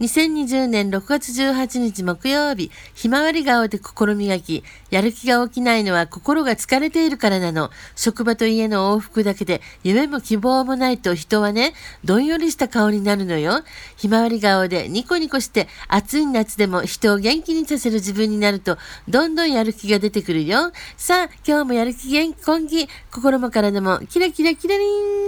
2020年6月18日木曜日、ひまわり顔で心磨き、やる気が起きないのは心が疲れているからなの。職場と家の往復だけで夢も希望もないと人はね、どんよりした顔になるのよ。ひまわり顔でニコニコして暑い夏でも人を元気にさせる自分になると、どんどんやる気が出てくるよ。さあ、今日もやる気元気、心も体もキラキラキラリン。